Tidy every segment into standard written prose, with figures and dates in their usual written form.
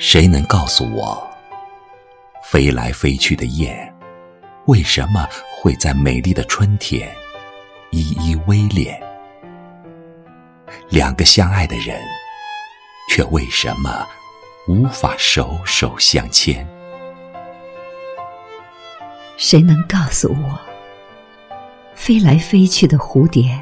谁能告诉我，飞来飞去的雁为什么会在美丽的春天一一微敛？两个相爱的人却为什么无法手手相牵？谁能告诉我，飞来飞去的蝴蝶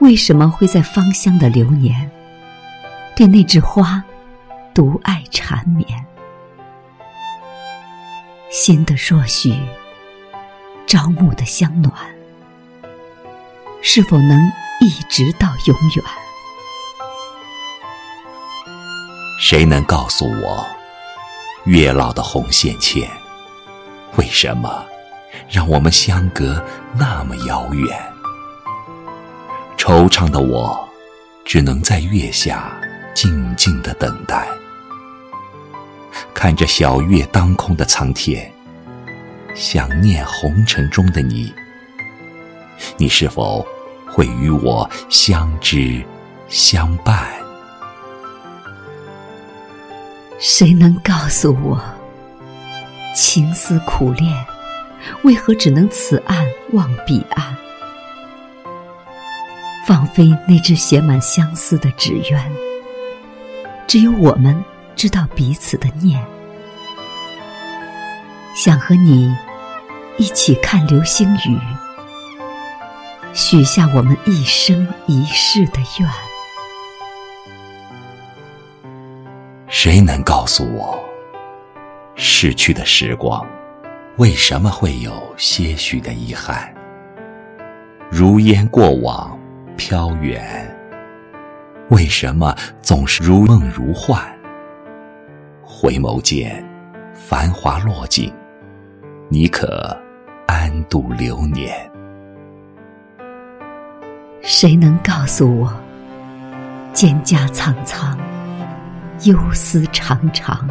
为什么会在芳香的流年对那枝花独爱缠绵？心的若许，朝暮的香暖，是否能一直到永远？谁能告诉我，月老的红线牵为什么让我们相隔那么遥远？惆怅的我只能在月下静静地等待，看着小月当空的苍天，想念红尘中的你，你是否会与我相知相伴？谁能告诉我，情思苦恋为何只能此岸望彼岸？放飞那只写满相思的纸鸢，只有我们知道彼此的念。想和你一起看流星雨，许下我们一生一世的愿。谁能告诉我，逝去的时光为什么会有些许的遗憾？如烟过往飘远，为什么总是如梦如幻？回眸间繁华落尽，你可安度流年？谁能告诉我，蒹葭苍苍，忧思长长，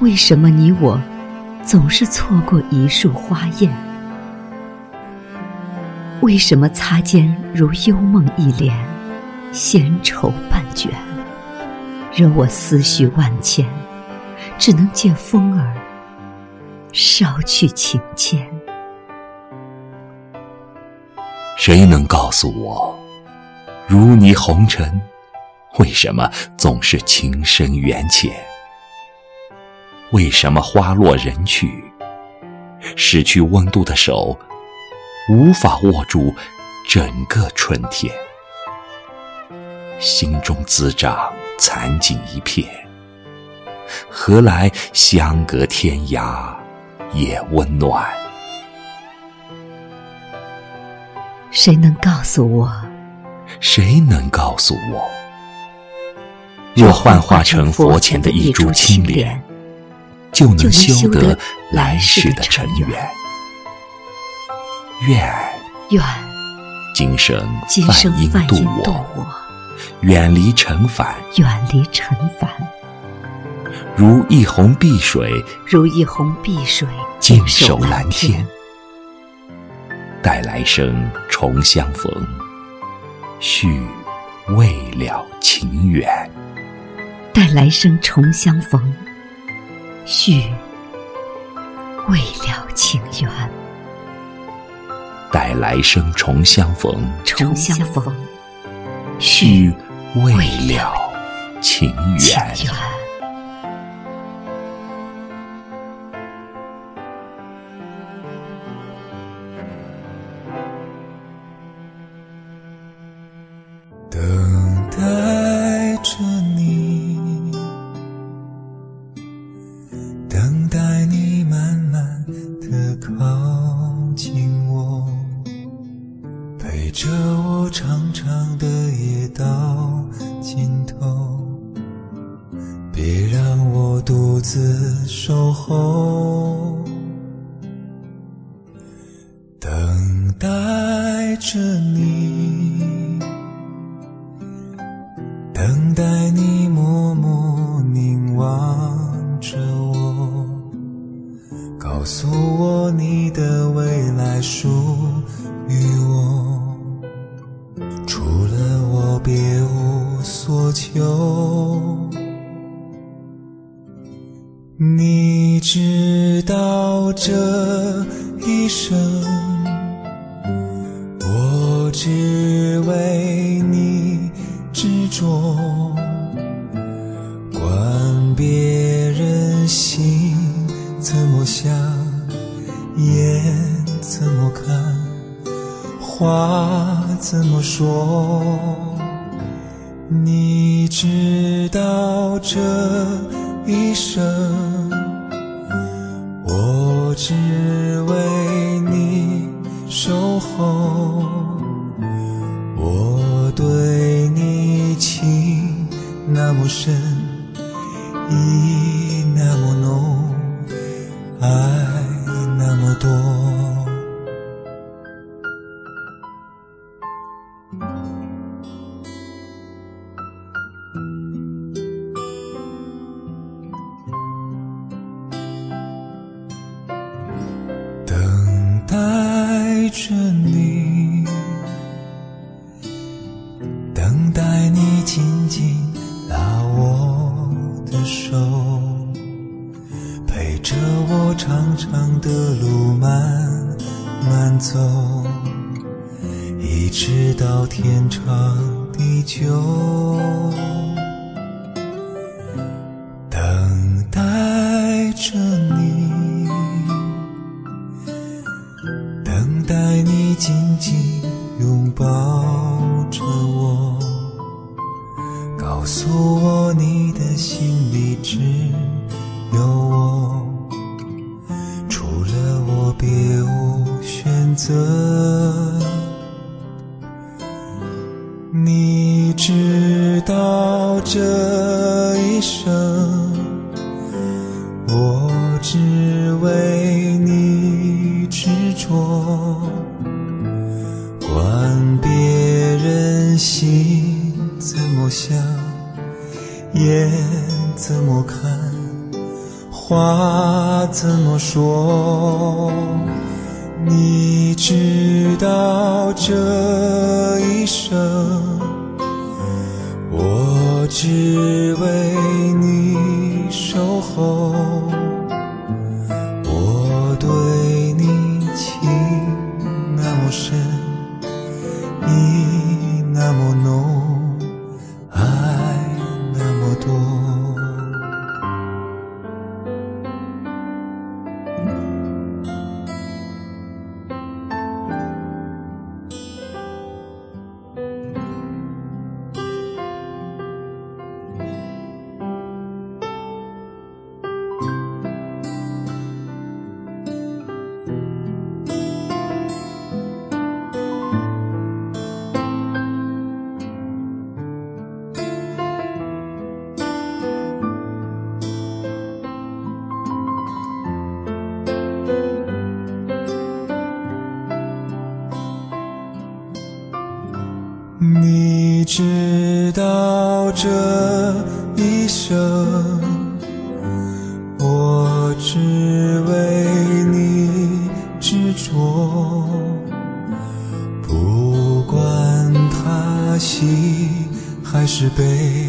为什么你我总是错过一束花艳？为什么擦肩如幽梦一帘，闲愁半卷，惹我思绪万千，只能借风儿捎去情牵？谁能告诉我，如你红尘为什么总是情深缘浅？为什么花落人去，失去温度的手无法握住整个春天？心中滋长残景一片，何来相隔天涯也温暖？谁能告诉我？谁能告诉我，若幻化成佛前的一株青莲，就能修得来世的尘缘。愿今生梵音度我，远离尘凡，如一泓碧水，静守蓝天。待来生重相逢，续未了情缘。待来生重相逢，续未了情缘。陪着我长长的夜到尽头，别让我独自守候，等待着你，等待你默默凝望着我，告诉我你的未来属于我。除了我别无所求，你知道这一生，我只为你执着，管别人心怎么想，眼怎么看，话怎么说。你知道这一生，我只为你守候，我对你情那么深，意那么浓，爱那么多。你知道这一生，我只为你执着，不管它喜还是悲，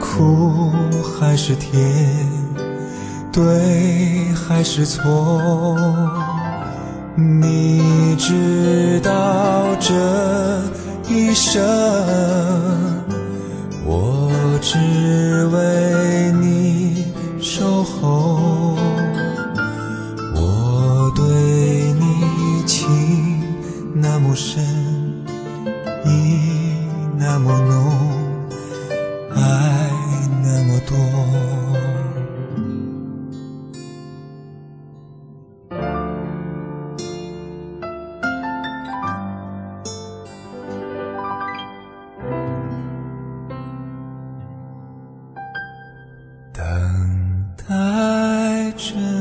苦还是甜，对还是错。你知道这一生，我只为你守候，我对你情那么深，意那么浓，爱那么多。等待着